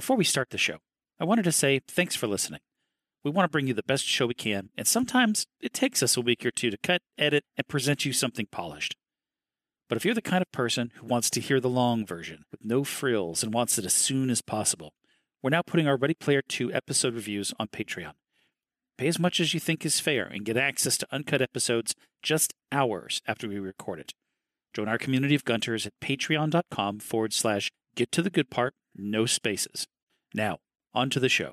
Before we start the show, I wanted to say thanks for listening. We want to bring you the best show we can, and sometimes it takes us a week or two to cut, edit, and present you something polished. But if you're the kind of person who wants to hear the long version with no frills and wants it as soon as possible, we're now putting our Ready Player 2 episode reviews on Patreon. Pay as much as you think is fair and get access to uncut episodes just hours after we record it. Join our community of Gunters at patreon.com/ get to the good part, no spaces. Now, on to the show.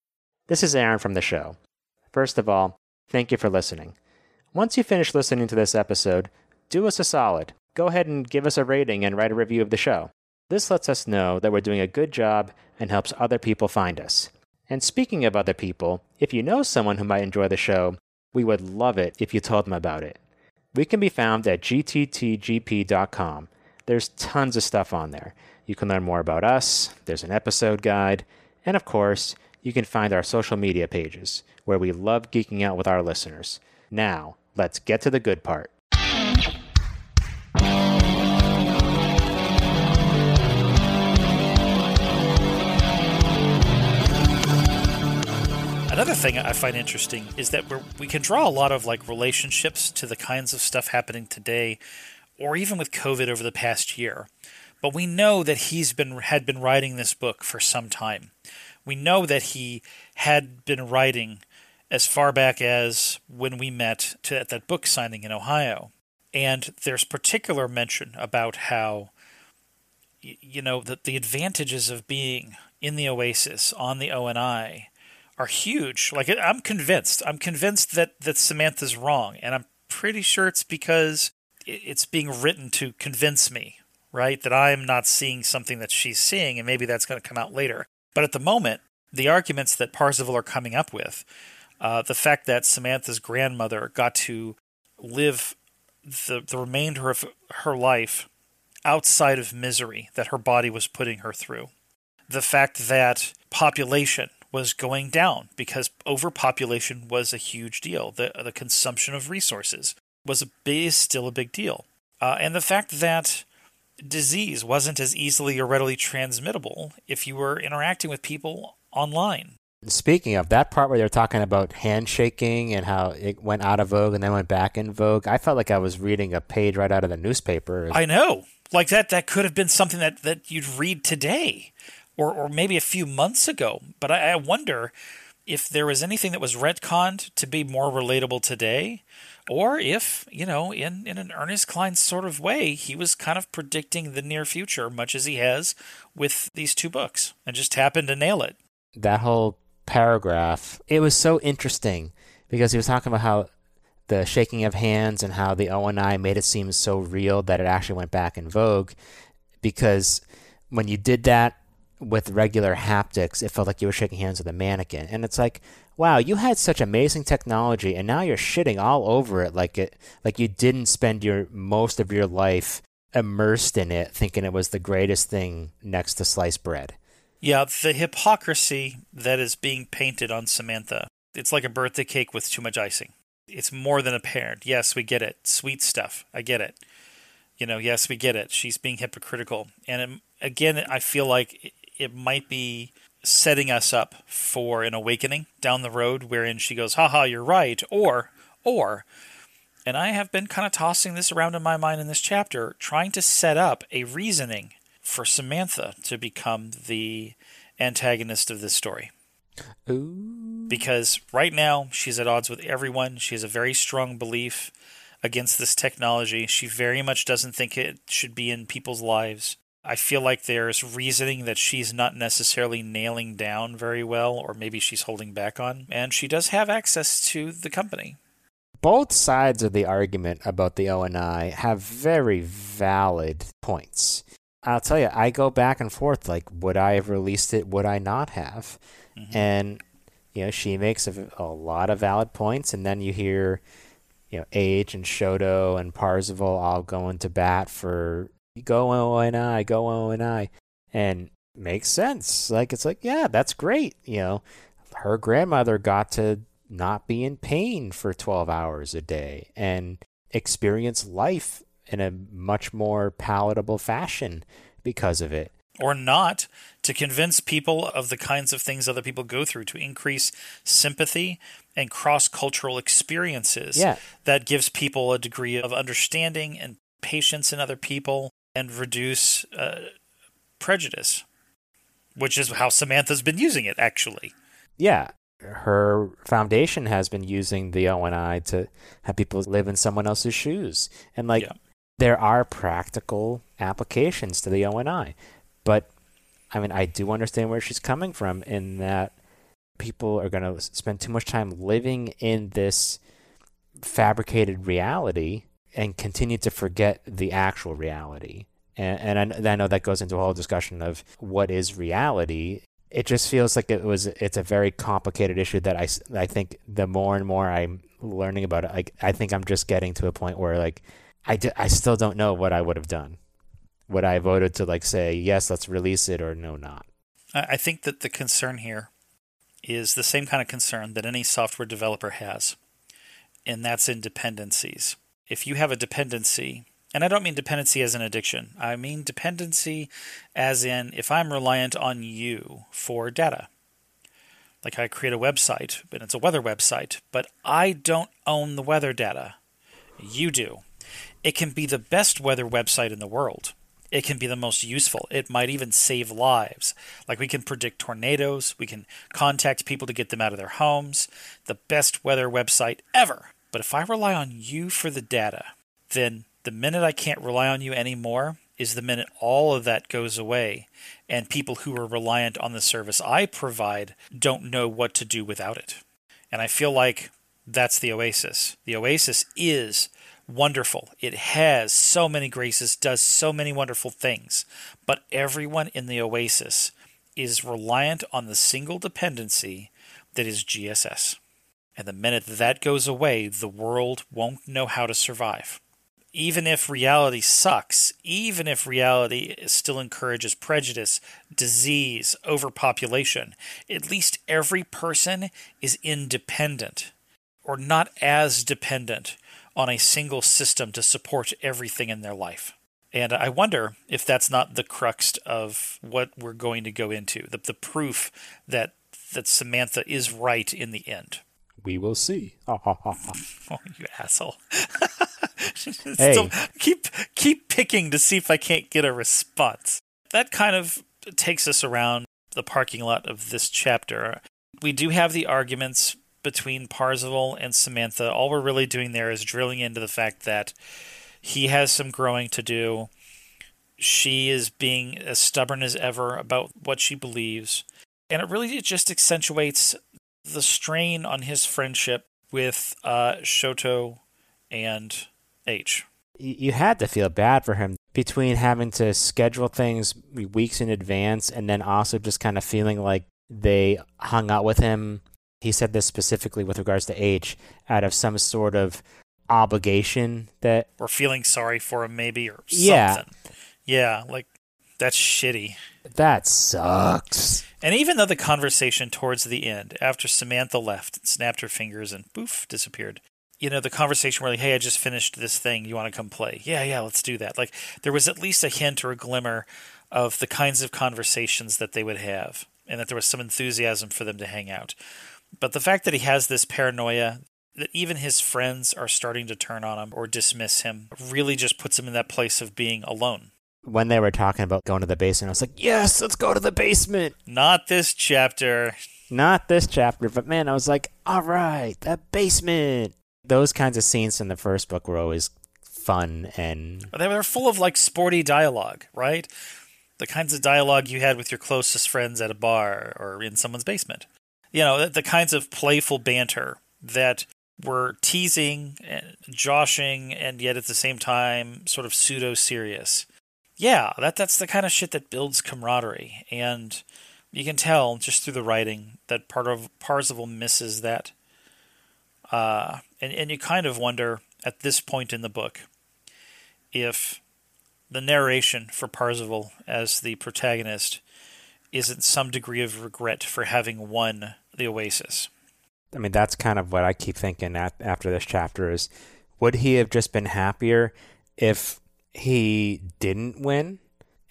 This is Aaron from the show. First of all, thank you for listening. Once you finish listening to this episode, do us a solid. Go ahead and give us a rating and write a review of the show. This lets us know that we're doing a good job and helps other people find us. And speaking of other people, if you know someone who might enjoy the show, we would love it if you told them about it. We can be found at gttgp.com. There's tons of stuff on there. You can learn more about us, there's an episode guide, and of course, you can find our social media pages, where we love geeking out with our listeners. Now, let's get to the good part. Another thing I find interesting is that we can draw a lot of relationships to the kinds of stuff happening today, or even with COVID over the past year. But we know that he had been writing this book for some time. We know that he had been writing as far back as when we met at that book signing in Ohio. And there's particular mention about how, the advantages of being in the Oasis on the ONI are huge. I'm convinced that Samantha's wrong. And I'm pretty sure it's because it's being written to convince me, right? That I'm not seeing something that she's seeing. And maybe that's going to come out later. But at the moment, the arguments that Parzival are coming up with, the fact that Samantha's grandmother got to live the remainder of her life outside of misery that her body was putting her through, the fact that population was going down because overpopulation was a huge deal, the consumption of resources is still a big deal, and the fact that disease wasn't as easily or readily transmittable if you were interacting with people online. Speaking of that part where they're talking about handshaking and how it went out of vogue and then went back in vogue, I felt like I was reading a page right out of the newspaper. I know. That could have been something that you'd read today or maybe a few months ago. But I wonder if there was anything that was retconned to be more relatable today, or if, in an Ernest Cline sort of way, he was kind of predicting the near future, much as he has with these two books, and just happened to nail it. That whole paragraph, it was so interesting because he was talking about how the shaking of hands and how the ONI made it seem so real that it actually went back in vogue, because when you did that with regular haptics, it felt like you were shaking hands with a mannequin. And it's like, wow, you had such amazing technology and now you're shitting all over it like you didn't spend most of your life immersed in it, thinking it was the greatest thing next to sliced bread. Yeah, the hypocrisy that is being painted on Samantha. It's like a birthday cake with too much icing. It's more than apparent. Yes, we get it. Sweet stuff. I get it. Yes, we get it. She's being hypocritical. And again, I feel like it might be setting us up for an awakening down the road wherein she goes, haha, you're right. Or, and I have been kind of tossing this around in my mind in this chapter, trying to set up a reasoning for Samantha to become the antagonist of this story. Ooh. Because right now she's at odds with everyone. She has a very strong belief against this technology. She very much doesn't think it should be in people's lives. I feel like there's reasoning that she's not necessarily nailing down very well, or maybe she's holding back on. And she does have access to the company. Both sides of the argument about the ONI have very valid points. I'll tell you, I go back and forth, like, would I have released it? Would I not have? Mm-hmm. And, you know, she makes a lot of valid points. And then you hear, you know, Age and Shoto and Parzival all going to bat for go ONI. And makes sense. Like, it's like, yeah, that's great. You know, her grandmother got to not be in pain for 12 hours a day and experience life in a much more palatable fashion because of it. Or not, to convince people of the kinds of things other people go through, to increase sympathy and cross-cultural experiences. Yeah. That gives people a degree of understanding and patience in other people and reduce prejudice, which is how Samantha's been using it, actually. Yeah. Her foundation has been using the ONI to have people live in someone else's shoes. And, like, yeah. There are practical applications to the ONI. But, I mean, I do understand where she's coming from in that people are going to spend too much time living in this fabricated reality and continue to forget the actual reality. And I know that goes into a whole discussion of what is reality. It just feels like it's a very complicated issue that I think the more and more I'm learning about it, like, I think I'm just getting to a point where, like, I still don't know what I would have done. Would I have voted to, like, say, yes, let's release it, or no, not? I think that the concern here is the same kind of concern that any software developer has, and that's in dependencies. If you have a dependency, and I don't mean dependency as an addiction, I mean dependency as in if I'm reliant on you for data. Like, I create a website, and it's a weather website, but I don't own the weather data. You do. It can be the best weather website in the world. It can be the most useful. It might even save lives. Like, we can predict tornadoes. We can contact people to get them out of their homes. The best weather website ever. But if I rely on you for the data, then the minute I can't rely on you anymore is the minute all of that goes away. And people who are reliant on the service I provide don't know what to do without it. And I feel like that's the Oasis. The Oasis is wonderful. It has so many graces, does so many wonderful things. But everyone in the Oasis is reliant on the single dependency that is GSS. And the minute that goes away, the world won't know how to survive. Even if reality sucks, even if reality still encourages prejudice, disease, overpopulation, at least every person is independent, or not as dependent on a single system to support everything in their life. And I wonder if that's not the crux of what we're going to go into, the proof that Samantha is right in the end. We will see. Oh, you asshole. Hey. So keep picking to see if I can't get a response. That kind of takes us around the parking lot of this chapter. We do have the arguments between Parzival and Samantha. All we're really doing there is drilling into the fact that he has some growing to do. She is being as stubborn as ever about what she believes. And it just accentuates the strain on his friendship with Shoto and H. You had to feel bad for him between having to schedule things weeks in advance and then also just kind of feeling like they hung out with him. He said this specifically with regards to H, out of some sort of obligation that... Or feeling sorry for him, maybe, or something. Yeah, like, that's shitty. That sucks. And even though the conversation towards the end, after Samantha left, and snapped her fingers and poof, disappeared. You know, the conversation where, like, hey, I just finished this thing. You want to come play? Yeah, let's do that. Like, there was at least a hint or a glimmer of the kinds of conversations that they would have, and that there was some enthusiasm for them to hang out. But the fact that he has this paranoia, that even his friends are starting to turn on him or dismiss him, really just puts him in that place of being alone. When they were talking about going to the basement, I was like, yes, let's go to the basement. Not this chapter, but man, I was like, all right, that basement. Those kinds of scenes in the first book were always fun, and they were full of, like, sporty dialogue, right? The kinds of dialogue you had with your closest friends at a bar or in someone's basement. You know, the kinds of playful banter that were teasing and joshing and yet at the same time sort of pseudo-serious. yeah, that's the kind of shit that builds camaraderie. And you can tell just through the writing that part of Parzival misses that. And you kind of wonder at this point in the book if the narration for Parzival as the protagonist isn't some degree of regret for having won the Oasis. I mean, that's kind of what I keep thinking after this chapter is, would he have just been happier if he didn't win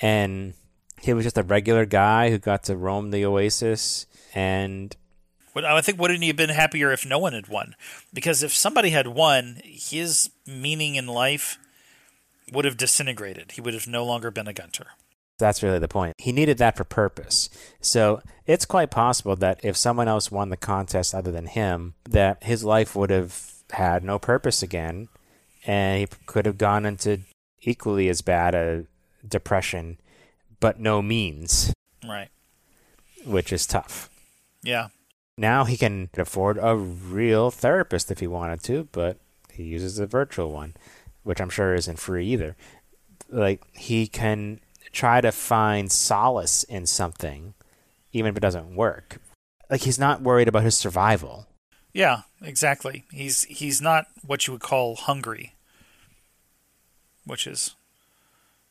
and he was just a regular guy who got to roam the Oasis? And I think, wouldn't he have been happier if no one had won? Because if somebody had won, his meaning in life would have disintegrated. He would have no longer been a gunter. That's really the point. He needed that for purpose. So it's quite possible that if someone else won the contest other than him, that his life would have had no purpose again, and he could have gone into equally as bad a depression, but no means. Right. Which is tough. Yeah. Now he can afford a real therapist if he wanted to, but he uses a virtual one, which I'm sure isn't free either. Like, he can try to find solace in something, even if it doesn't work. Like, he's not worried about his survival. Yeah, exactly. He's not what you would call hungry, which is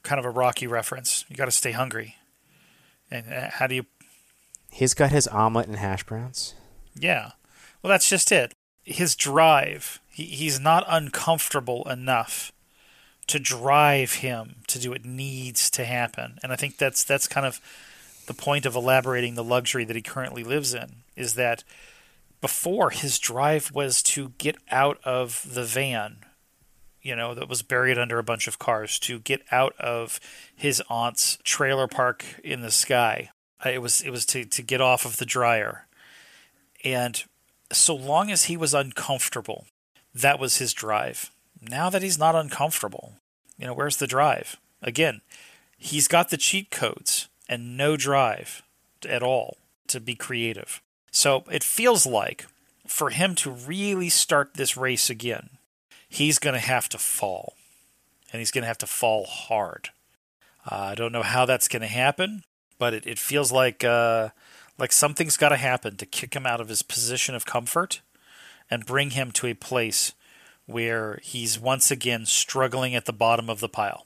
kind of a Rocky reference. You got to stay hungry. And how do you... He's got his omelet and hash browns. Yeah. Well, that's just it. His drive. He's not uncomfortable enough to drive him to do what needs to happen. And I think that's kind of the point of elaborating the luxury that he currently lives in, is that before, his drive was to get out of the van, you know, that was buried under a bunch of cars, to get out of his aunt's trailer park in the sky. It was to get off of the dryer. And so long as he was uncomfortable, that was his drive. Now that he's not uncomfortable, you know, where's the drive? Again, he's got the cheat codes and no drive at all to be creative. So it feels like for him to really start this race again, he's going to have to fall. And he's going to have to fall hard. I don't know how that's going to happen. But it feels like something's got to happen to kick him out of his position of comfort and bring him to a place where he's once again struggling at the bottom of the pile.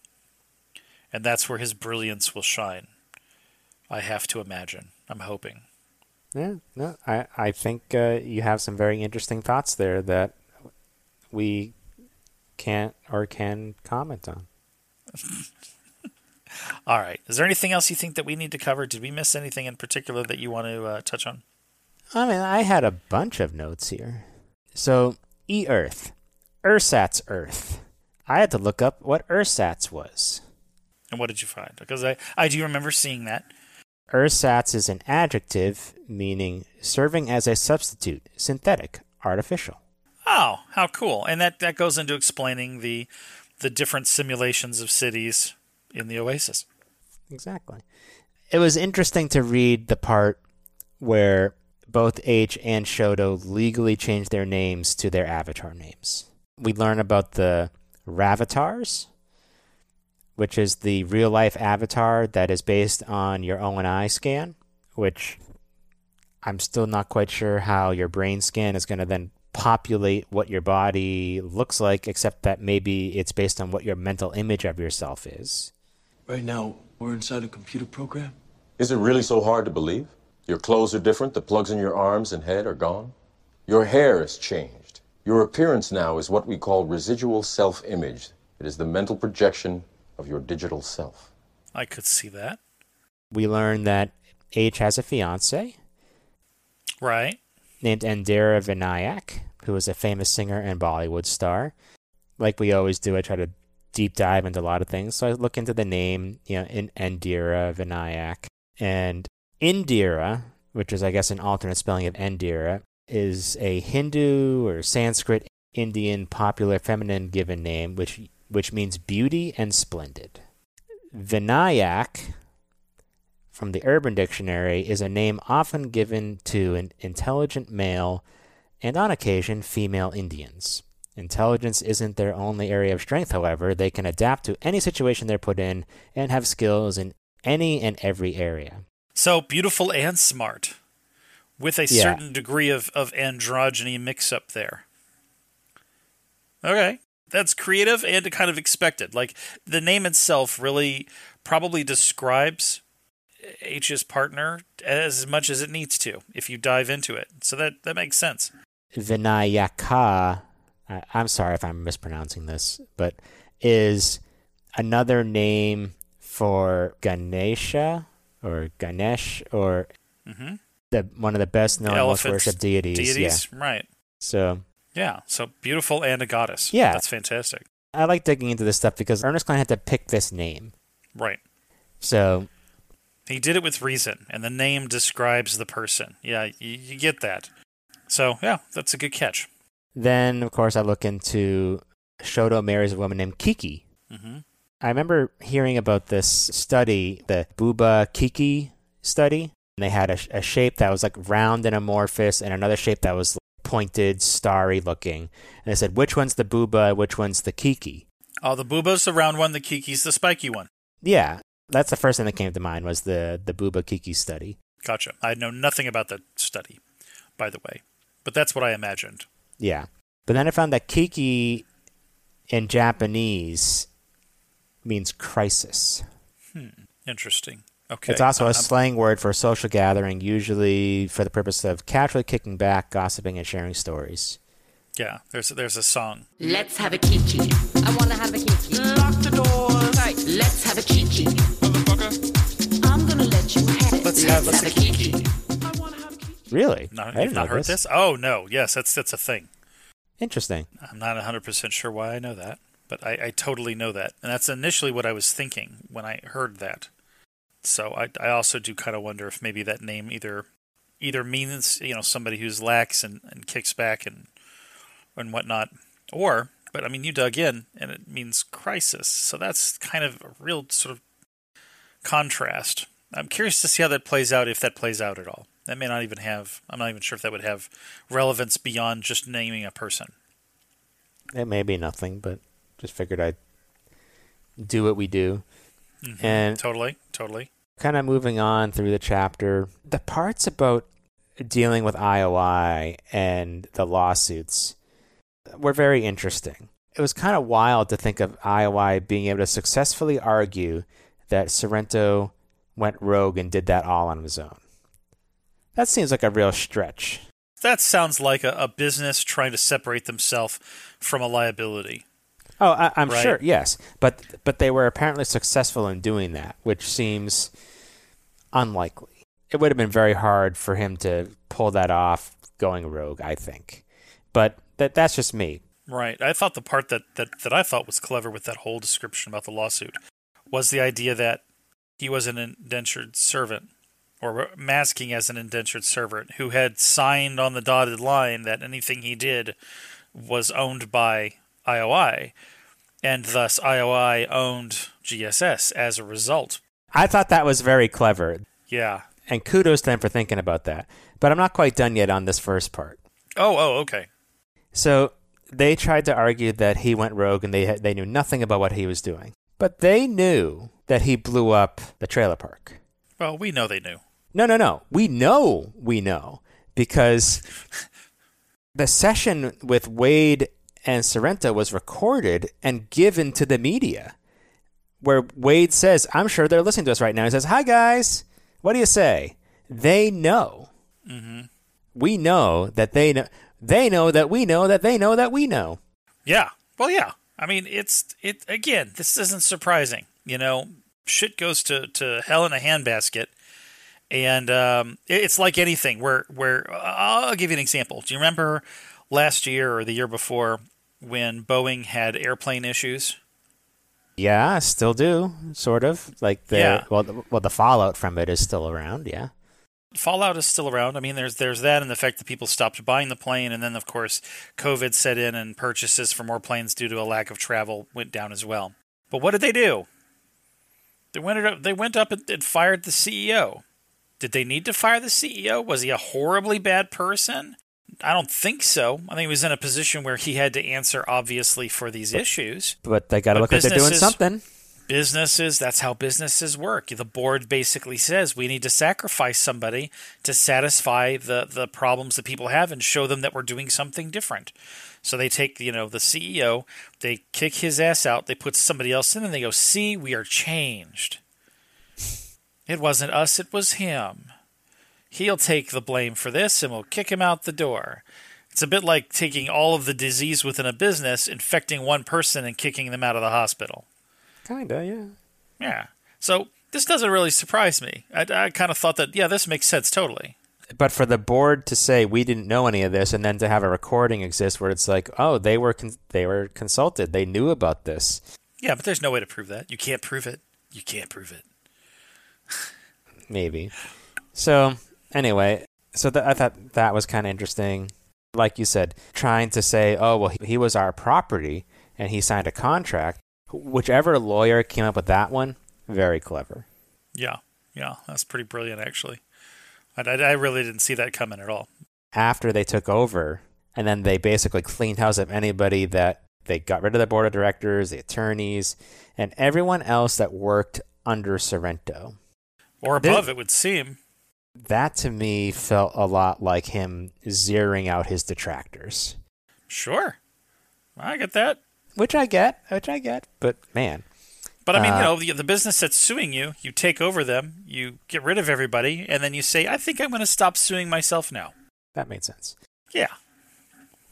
And that's where his brilliance will shine. I have to imagine. I'm hoping. Yeah, no, I think you have some very interesting thoughts there that we can't or can comment on. All right. Is there anything else you think that we need to cover? Did we miss anything in particular that you want to touch on? I mean, I had a bunch of notes here. So, E-Earth. Ersatz Earth. I had to look up what ersatz was. And what did you find? Because I do remember seeing that. Ersatz is an adjective meaning serving as a substitute, synthetic, artificial. Oh, how cool. And that goes into explaining the different simulations of cities in the Oasis. Exactly. It was interesting to read the part where both H and Shoto legally changed their names to their avatar names. We learn about the Ravatars, which is the real-life avatar that is based on your ONI scan, which I'm still not quite sure how your brain scan is going to then populate what your body looks like, except that maybe it's based on what your mental image of yourself is. Right now, we're inside a computer program. Is it really so hard to believe? Your clothes are different, the plugs in your arms and head are gone. Your hair has changed. Your appearance now is what we call residual self-image. It is the mental projection of your digital self. I could see that. We learn that H has a fiancé. Right. Named Indira Vinayak, who is a famous singer and Bollywood star. Like we always do, I try to deep dive into a lot of things. So I look into the name, you know, in Indira Vinayak. And Indira, which is, I guess, an alternate spelling of Indira, is a Hindu or Sanskrit Indian popular feminine given name, which means beauty and splendid. Vinayak, from the Urban Dictionary, is a name often given to an intelligent male and, on occasion, female Indians. Intelligence isn't their only area of strength, however. They can adapt to any situation they're put in and have skills in any and every area. So beautiful and smart, with a certain degree of androgyny mix-up there. Okay. That's creative and kind of expected. Like, the name itself really probably describes H's partner as much as it needs to if you dive into it. So that makes sense. Vinayaka, I'm sorry if I'm mispronouncing this, but is another name for Ganesha or Ganesh or one of the best known most worshipped deities. Yeah. Right. So... yeah, so beautiful and a goddess. Yeah. That's fantastic. I like digging into this stuff because Ernest Cline had to pick this name. Right. So. He did it with reason, and the name describes the person. Yeah, you get that. So, yeah, that's a good catch. Then, of course, I look into Shoto marries a woman named Kiki. Mm-hmm. I remember hearing about this study, the Booba Kiki study. And they had a shape that was like round and amorphous, and another shape that was pointed, starry looking. And they said, which one's the Booba, which one's the Kiki? Oh, the Booba's the round one, the Kiki's the spiky one. Yeah. That's the first thing that came to mind was the Booba Kiki study. Gotcha. I know nothing about that study, by the way. But that's what I imagined. Yeah. But then I found that Kiki in Japanese means crisis. Interesting. Okay. It's also a slang word for a social gathering, usually for the purpose of casually kicking back, gossiping, and sharing stories. Yeah, there's a song. Let's have a kiki. I want to have a kiki. Lock the doors. Right. Let's have a kiki. Motherfucker. I'm going to let you have it. Let's have a kiki. I want to have a kiki. Really? I didn't know this. Oh, no. Yes, that's a thing. Interesting. I'm not 100% sure why I know that, but I totally know that. And that's initially what I was thinking when I heard that. So I also do kind of wonder if maybe that name either means, you know, somebody who's lax and kicks back and whatnot, but I mean, you dug in and it means crisis. So that's kind of a real sort of contrast. I'm curious to see how that plays out, if that plays out at all. That may not even have, I'm not even sure if that would have relevance beyond just naming a person. It may be nothing, but just figured I'd do what we do. Mm-hmm. And totally. Kind of moving on through the chapter, the parts about dealing with IOI and the lawsuits were very interesting. It was kind of wild to think of IOI being able to successfully argue that Sorrento went rogue and did that all on his own. That seems like a real stretch. That sounds like a business trying to separate themselves from a liability. Oh, I'm right? Sure, yes. But they were apparently successful in doing that, which seems unlikely. It would have been very hard for him to pull that off going rogue, I think. But that's just me. Right. I thought the part that I thought was clever with that whole description about the lawsuit was the idea that he was an indentured servant, or masking as an indentured servant, who had signed on the dotted line that anything he did was owned by IOI. And thus, IOI owned GSS as a result. I thought that was very clever. Yeah. And kudos to them for thinking about that. But I'm not quite done yet on this first part. Oh, okay. So they tried to argue that he went rogue and they knew nothing about what he was doing. But they knew that he blew up the trailer park. Well, we know they knew. No. We know. Because the session with Wade and Sorrento was recorded and given to the media, where Wade says, I'm sure they're listening to us right now. He says, hi, guys. What do you say? They know. Mm-hmm. We know that they know. They know that we know that they know that we know. Yeah. Well, yeah. I mean, it again, this isn't surprising. You know, shit goes to hell in a handbasket. And it's like anything where I'll give you an example. Do you remember last year or the year before, when Boeing had airplane issues? Yeah, still do, sort of. Like the fallout from it is still around, yeah. Fallout is still around. I mean, there's that, and the fact that people stopped buying the plane, and then, of course, COVID set in, and purchases for more planes due to a lack of travel went down as well. But what did they do? They went up and fired the CEO. Did they need to fire the CEO? Was he a horribly bad person? I don't think so. I think he was in a position where he had to answer, obviously, for these issues. But they got to look like they're doing something. Businesses, that's how businesses work. The board basically says we need to sacrifice somebody to satisfy the problems that people have and show them that we're doing something different. So they take, the CEO, they kick his ass out, they put somebody else in, and they go, see, we are changed. It wasn't us, it was him. He'll take the blame for this, and we'll kick him out the door. It's a bit like taking all of the disease within a business, infecting one person, and kicking them out of the hospital. Kinda, yeah. Yeah. So this doesn't really surprise me. I kind of thought that, this makes sense totally. But for the board to say we didn't know any of this, and then to have a recording exist where it's like, oh, they were consulted, they knew about this. Yeah, but there's no way to prove that. You can't prove it. Maybe. So anyway, I thought that was kind of interesting. Like you said, trying to say, oh, well, he was our property and he signed a contract. Whichever lawyer came up with that one, very clever. Yeah, that's pretty brilliant, actually. I really didn't see that coming at all. After they took over, and then they basically cleaned house of anybody that they got rid of the board of directors, the attorneys, and everyone else that worked under Sorrento. Or above, it would seem. That, to me, felt a lot like him zeroing out his detractors. Sure. I get that. Which I get, but man. But I mean, the business that's suing you, you take over them, you get rid of everybody, and then you say, I think I'm going to stop suing myself now. That made sense. Yeah.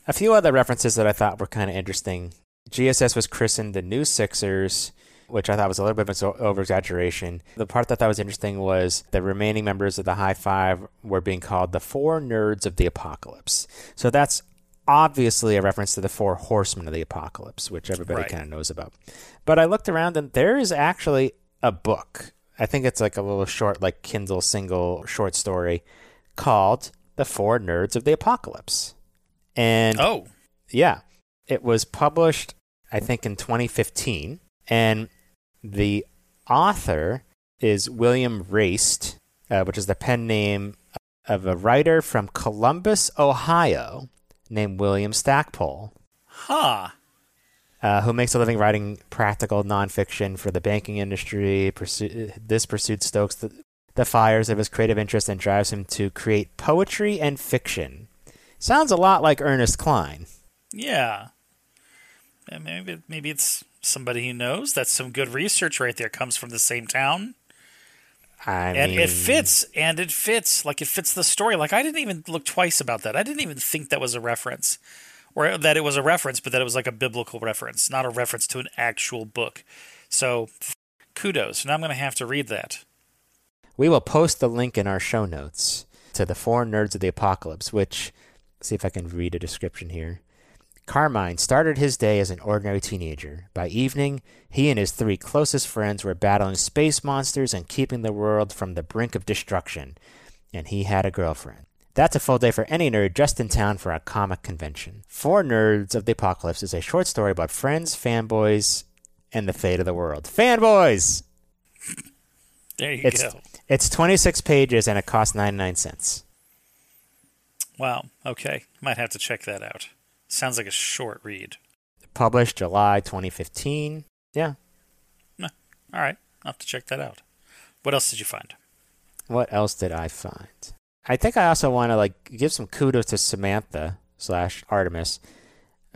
A few other references that I thought were kind of interesting. GSS was christened the New Sixers, which I thought was a little bit of an over-exaggeration. The part that I thought was interesting was the remaining members of the High Five were being called the Four Nerds of the Apocalypse. So that's obviously a reference to the Four Horsemen of the Apocalypse, which everybody kind of knows about. But I looked around, and there is actually a book. I think it's like a little short, like Kindle single short story called The Four Nerds of the Apocalypse. And yeah, it was published, I think, in 2015. And the author is William Raced, which is the pen name of a writer from Columbus, Ohio, named William Stackpole, who makes a living writing practical nonfiction for the banking industry. This pursuit stokes the fires of his creative interest and drives him to create poetry and fiction. Sounds a lot like Ernest Cline. Yeah. Maybe it's somebody he knows. That's some good research right there. Comes from the same town. It fits. Like, it fits the story. Like, I didn't even look twice about that. I didn't even think that was a reference, or that it was a reference, but that it was like a biblical reference, not a reference to an actual book. So, kudos. Now I'm going to have to read that. We will post the link in our show notes to The Four Nerds of the Apocalypse, which, let's see if I can read a description here. Carmine started his day as an ordinary teenager. By evening, he and his three closest friends were battling space monsters and keeping the world from the brink of destruction. And he had a girlfriend. That's a full day for any nerd just in town for a comic convention. Four Nerds of the Apocalypse is a short story about friends, fanboys, and the fate of the world. Fanboys! There you go. It's 26 pages and it costs 99 cents. Wow. Okay. Might have to check that out. Sounds like a short read. Published July 2015. Yeah. All right. I'll have to check that out. What else did you find? What else did I find? I think I also want to give some kudos to Samantha / Artemis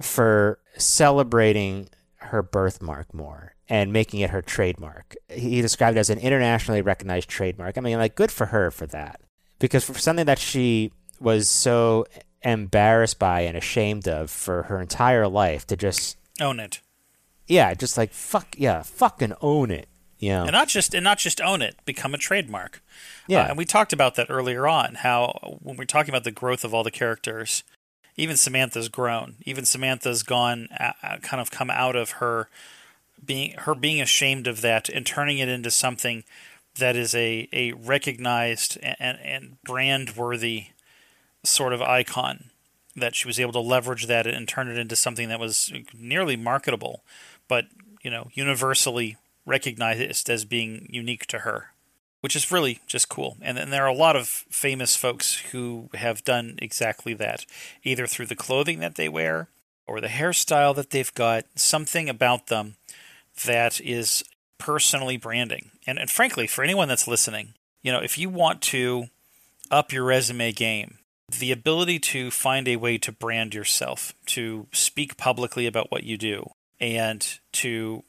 for celebrating her birthmark more and making it her trademark. He described it as an internationally recognized trademark. I mean, good for her for that. Because for something that she was so embarrassed by and ashamed of for her entire life, to just own it. Yeah, just fucking own it. Yeah. And not just own it, become a trademark. Yeah. And we talked about that earlier on, how when we're talking about the growth of all the characters, even Samantha's grown. Even Samantha's gone, kind of come out of her being ashamed of that and turning it into something that is a recognized and brand worthy sort of icon, that she was able to leverage that and turn it into something that was nearly marketable, but universally recognized as being unique to her, which is really just cool. And there are a lot of famous folks who have done exactly that, either through the clothing that they wear or the hairstyle that they've got, something about them that is personally branding. And frankly, for anyone that's listening, you know, if you want to up your resume game, the ability to find a way to brand yourself, to speak publicly about what you do, and to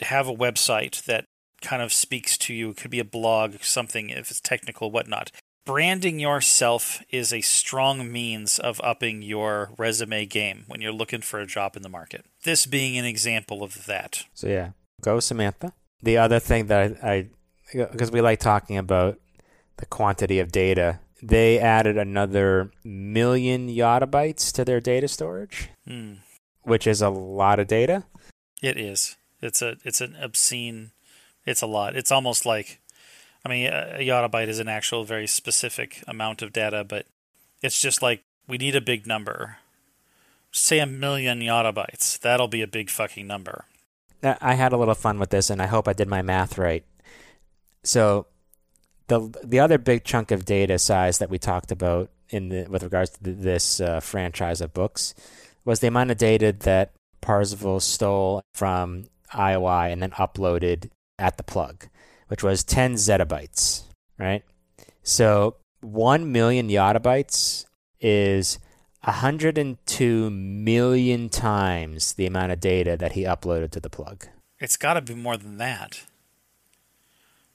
have a website that kind of speaks to you. It could be a blog, something, if it's technical, whatnot. Branding yourself is a strong means of upping your resume game when you're looking for a job in the market. This being an example of that. So yeah, go Samantha. The other thing that I because we like talking about the quantity of data, they added another 1 million yottabytes to their data storage, which is a lot of data. It is. It's an obscene. It's a lot. It's almost like, I mean, a yottabyte is an actual very specific amount of data, but it's just like, we need a big number. Say 1 million yottabytes. That'll be a big fucking number. I had a little fun with this, and I hope I did my math right. So the other big chunk of data size that we talked about with regards to this franchise of books was the amount of data that Parzival stole from IOI and then uploaded at the plug, which was 10 zettabytes, right? So 1 million yottabytes is 102 million times the amount of data that he uploaded to the plug. It's got to be more than that.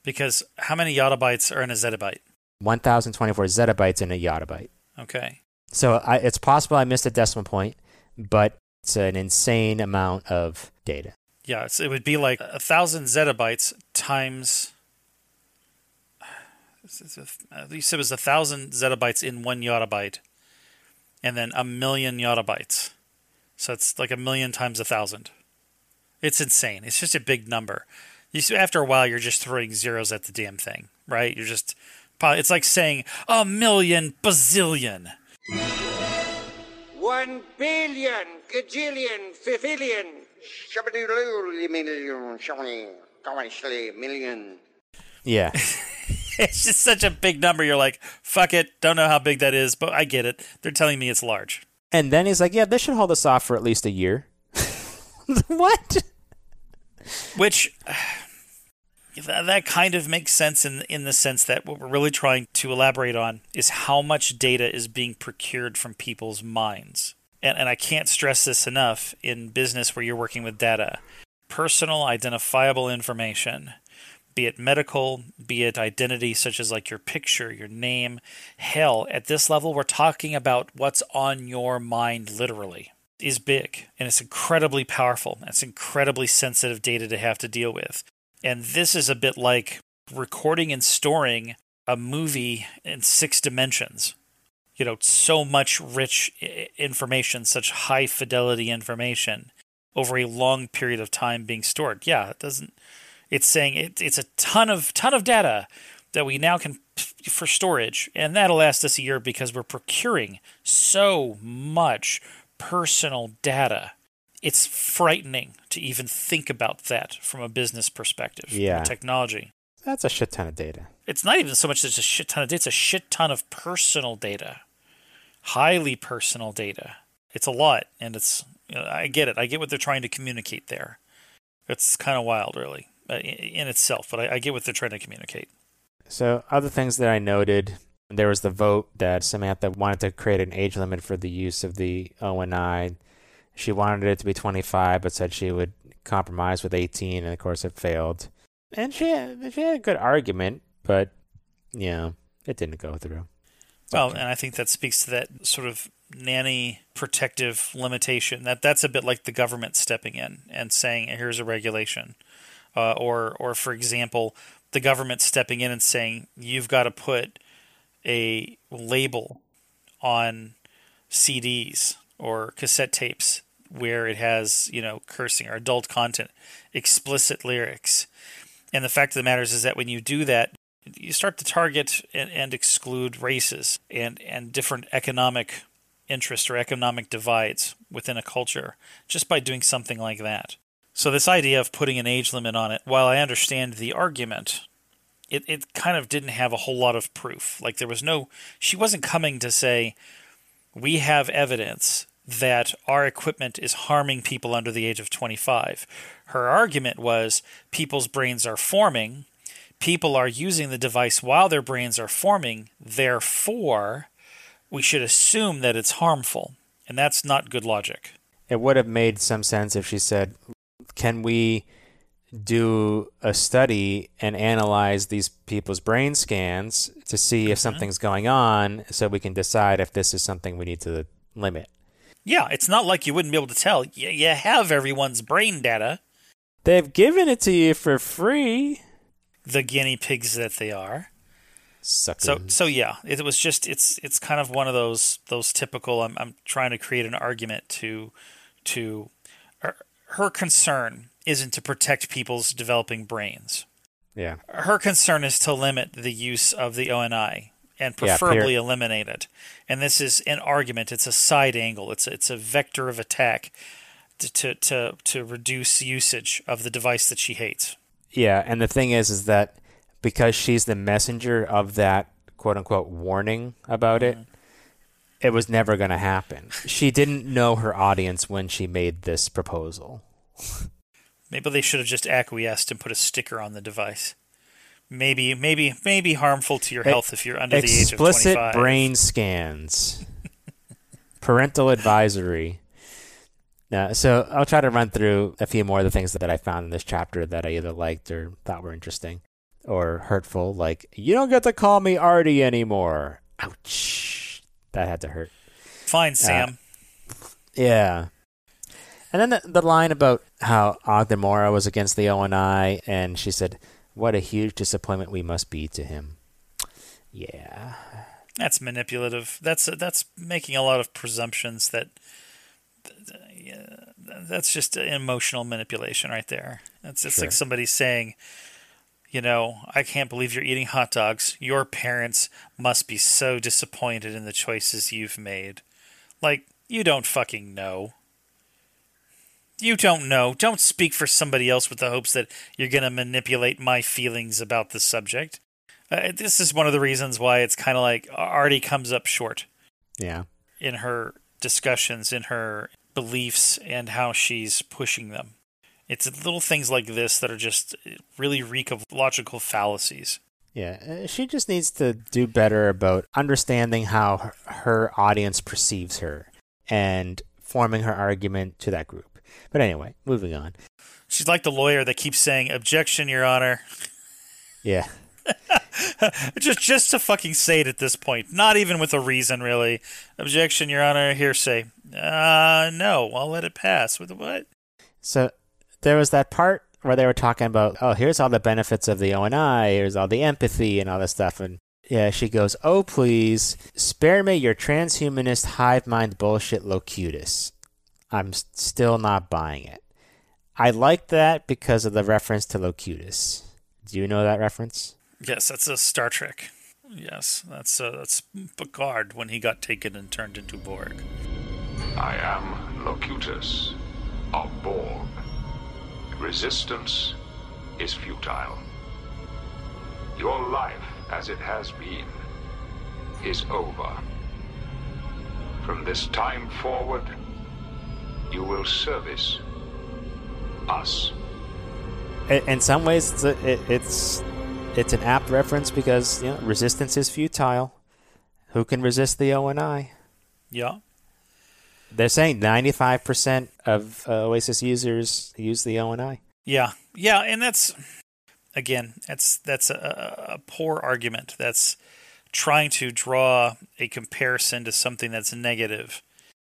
Because how many yottabytes are in a zettabyte? 1,024 zettabytes in a yottabyte. Okay. So it's possible I missed a decimal point, but it's an insane amount of data. Yeah, it would be like 1,000 zettabytes times. You said it was 1,000 zettabytes in one yottabyte, and then 1 million yottabytes. So it's like 1 million times 1,000. It's insane. It's just a big number. After a while, you're just throwing zeros at the damn thing, right? It's like saying 1 million bazillion. 1 billion, gajillion, fifillion. Yeah. It's just such a big number. You're like, fuck it. Don't know how big that is, but I get it. They're telling me it's large. And then he's like, yeah, this should hold us off for at least a year. What? Which, that kind of makes sense in the sense that what we're really trying to elaborate on is how much data is being procured from people's minds. And I can't stress this enough in business where you're working with data. Personal identifiable information, be it medical, be it identity, such as like your picture, your name. Hell, at this level, we're talking about what's on your mind literally is big. And it's incredibly powerful. It's incredibly sensitive data to have to deal with. And this is a bit like recording and storing a movie in 6 dimensions. You know, so much rich information, such high fidelity information over a long period of time being stored. Yeah, it's saying it's a ton of data that we now can for storage, and that'll last us a year because we're procuring so much personal data. It's frightening to even think about that from a business perspective. Yeah. Technology. That's a shit ton of data. It's not even so much that it's a shit ton of data, it's a shit ton of personal data. Highly personal data. It's a lot, and it's, you know, I get it. I get what they're trying to communicate there. It's kind of wild, really, in itself, but I get what they're trying to communicate. So other things that I noted, there was the vote that Samantha wanted to create an age limit for the use of the ONI. She wanted it to be 25, but said she would compromise with 18, and of course it failed. And she had a good argument, but, you know, it didn't go through. Well, okay. And I think that speaks to that sort of nanny protective limitation. That's a bit like the government stepping in and saying, here's a regulation. Or for example, the government stepping in and saying, you've got to put a label on CDs or cassette tapes where it has, you know, cursing or adult content, explicit lyrics. And the fact of the matter is that when you do that, you start to target and exclude races and different economic interests or economic divides within a culture just by doing something like that. So this idea of putting an age limit on it, while I understand the argument, it kind of didn't have a whole lot of proof. Like, there was no, she wasn't coming to say, we have evidence that our equipment is harming people under the age of 25. Her argument was people's brains are forming. People are using the device while their brains are forming. Therefore, we should assume that it's harmful. And that's not good logic. It would have made some sense if she said, can we do a study and analyze these people's brain scans to see if something's going on so we can decide if this is something we need to limit? Yeah, it's not like you wouldn't be able to tell. You have everyone's brain data. They've given it to you for free. The guinea pigs that they are. Suckers. So yeah, it was just it's kind of one of those typical. I'm trying to create an argument to her concern isn't to protect people's developing brains. Yeah. Her concern is to limit the use of the ONI and preferably eliminate it. And this is an argument. It's a side angle. It's a vector of attack to reduce usage of the device that she hates. Yeah, and the thing is that because she's the messenger of that quote-unquote warning about it, it was never going to happen. She didn't know her audience when she made this proposal. Maybe they should have just acquiesced and put a sticker on the device. Maybe harmful to your health if you're under the age of 25. Explicit brain scans. Parental advisory. No, so I'll try to run through a few more of the things that I found in this chapter that I either liked or thought were interesting or hurtful. Like, you don't get to call me Artie anymore. Ouch. That had to hurt. Fine, Sam. Yeah. And then the line about how Ogdemora was against the ONI, and she said, what a huge disappointment we must be to him. Yeah. That's manipulative. That's making a lot of presumptions that... that's just emotional manipulation right there. It's just like somebody saying, you know, I can't believe you're eating hot dogs. Your parents must be so disappointed in the choices you've made. Like, you don't fucking know. You don't know. Don't speak for somebody else with the hopes that you're going to manipulate my feelings about the subject. This is one of the reasons why it's kind of like Artie comes up short. Yeah. In her discussions, in her beliefs and how she's pushing them. It's little things like this that are just really reek of logical fallacies. Yeah, she just needs to do better about understanding how her audience perceives her and forming her argument to that group. But anyway, moving on. She's like the lawyer that keeps saying, objection, Your Honor. Yeah. just to fucking say it at this point. Not even with a reason, really. Objection, Your Honor, hearsay. No, I'll let it pass. With what? So there was that part where they were talking about, oh, here's all the benefits of the ONI, here's all the empathy and all this stuff. And yeah, she goes, oh, please, spare me your transhumanist hive mind bullshit Locutus. I'm still not buying it. I like that because of the reference to Locutus. Do you know that reference? Yes, that's a Star Trek. Yes, that's Picard when he got taken and turned into Borg. I am Locutus of Borg. Resistance is futile. Your life, as it has been, is over. From this time forward, you will service us. In some ways, it's an apt reference because, you know, resistance is futile. Who can resist the ONI? Yeah. They're saying 95% of Oasis users use the ONI. Yeah. Yeah, and that's, again, that's a poor argument. That's trying to draw a comparison to something that's negative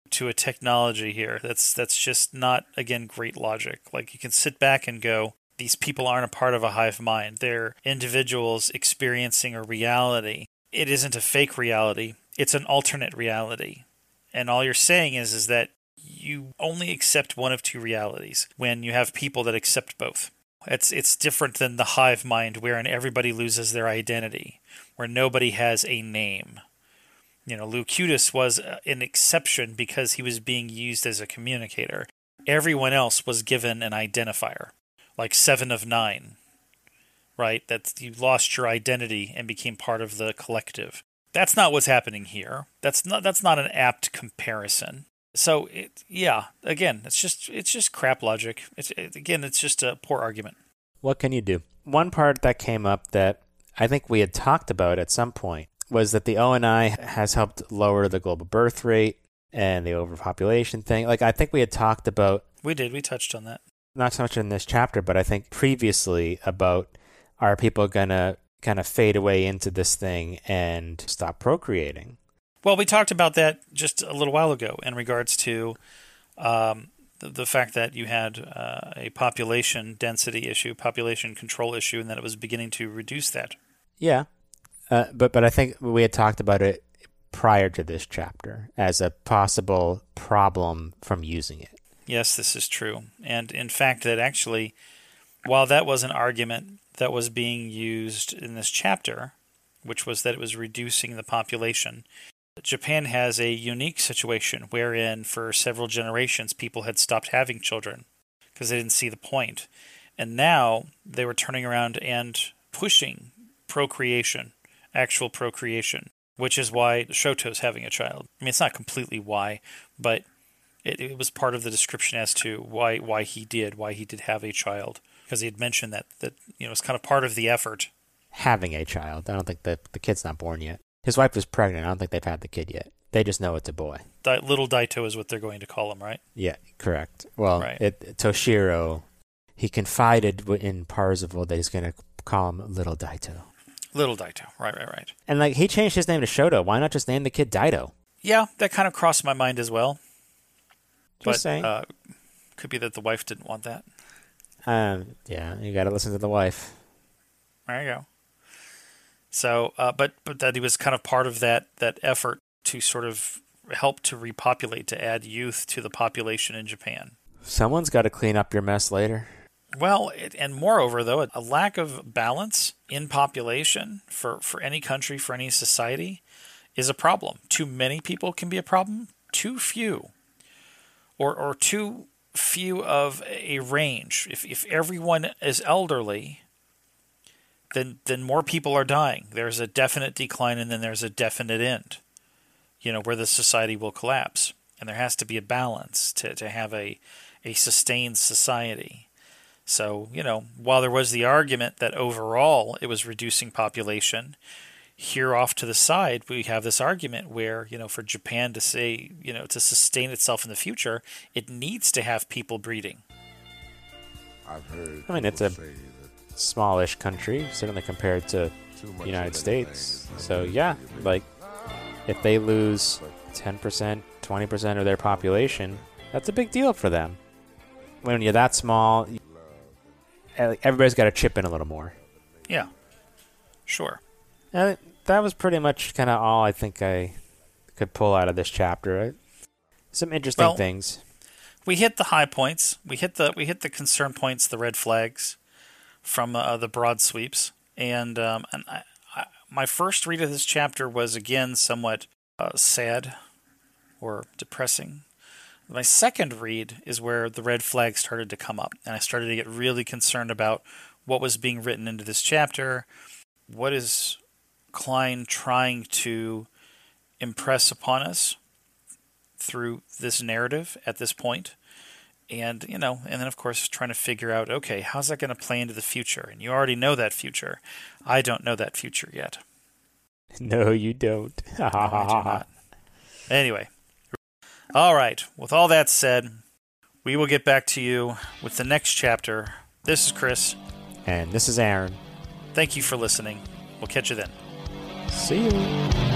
to a technology here. That's just not, again, great logic. Like, you can sit back and go, these people aren't a part of a hive mind. They're individuals experiencing a reality. It isn't a fake reality. It's an alternate reality. And all you're saying is that you only accept one of two realities when you have people that accept both. It's different than the hive mind wherein everybody loses their identity, where nobody has a name. You know, Locutus was an exception because he was being used as a communicator. Everyone else was given an identifier. Like 7 of 9. right? That you lost your identity and became part of the collective. That's not what's happening here. That's not an apt comparison. So it's just crap logic. It's just a poor argument. What can you do? One part that came up that I think we had talked about at some point was that the ONI has helped lower the global birth rate and the overpopulation thing. Like, I think we had talked about... We touched on that. Not so much in this chapter, but I think previously about, are people going to kind of fade away into this thing and stop procreating? Well, we talked about that just a little while ago in regards to the fact that you had a population density issue, population control issue, and that it was beginning to reduce that. Yeah. But I think we had talked about it prior to this chapter as a possible problem from using it. Yes, this is true. And in fact, that actually, while that was an argument that was being used in this chapter, which was that it was reducing the population, Japan has a unique situation wherein for several generations people had stopped having children because they didn't see the point. And now they were turning around and pushing procreation, actual procreation, which is why Shoto's having a child. I mean, it's not completely why, but it was part of the description as to why he did have a child, because he had mentioned that it's kind of part of the effort. Having a child. I don't think the kid's not born yet. His wife was pregnant. I don't think they've had the kid yet. They just know it's a boy. Little Daito is what they're going to call him, right? Yeah, correct. Well, right. Toshiro, he confided in Parzival that he's going to call him Little Daito. Little Daito, right. And like, he changed his name to Shoto. Why not just name the kid Daito? Yeah, that kind of crossed my mind as well. Just saying. Could be that the wife didn't want that. Yeah, you got to listen to the wife. There you go. So, but that he was kind of part of that effort to sort of help to repopulate, to add youth to the population in Japan. Someone's got to clean up your mess later. Well, and moreover, though, a lack of balance in population for any country, for any society, is a problem. Too many people can be a problem. Too few, or too few of a range. If everyone is elderly, then more people are dying. There's a definite decline, and then there's a definite end, where the society will collapse. And there has to be a balance to have a sustained society. So, while there was the argument that overall it was reducing population, here off to the side we have this argument where, for Japan to say, to sustain itself in the future, it needs to have people breeding. I've heard it's a smallish country, certainly compared to the United States. So yeah, like if they lose 10%, 20% of their population, that's a big deal for them. When you're that small, everybody's got to chip in a little more. Yeah, sure. And that was pretty much kind of all I think I could pull out of this chapter. Some interesting things. We hit the high points. We hit the concern points, the red flags from the broad sweeps. And I, my first read of this chapter was, again, somewhat sad or depressing. My second read is where the red flag started to come up, and I started to get really concerned about what was being written into this chapter. What is Cline trying to impress upon us through this narrative at this point? And, and then, of course, trying to figure out, okay, how's that going to play into the future? And you already know that future. I don't know that future yet. No, you don't. No, I do not. Anyway. All right. With all that said, we will get back to you with the next chapter. This is Chris. And this is Aaron. Thank you for listening. We'll catch you then. See you.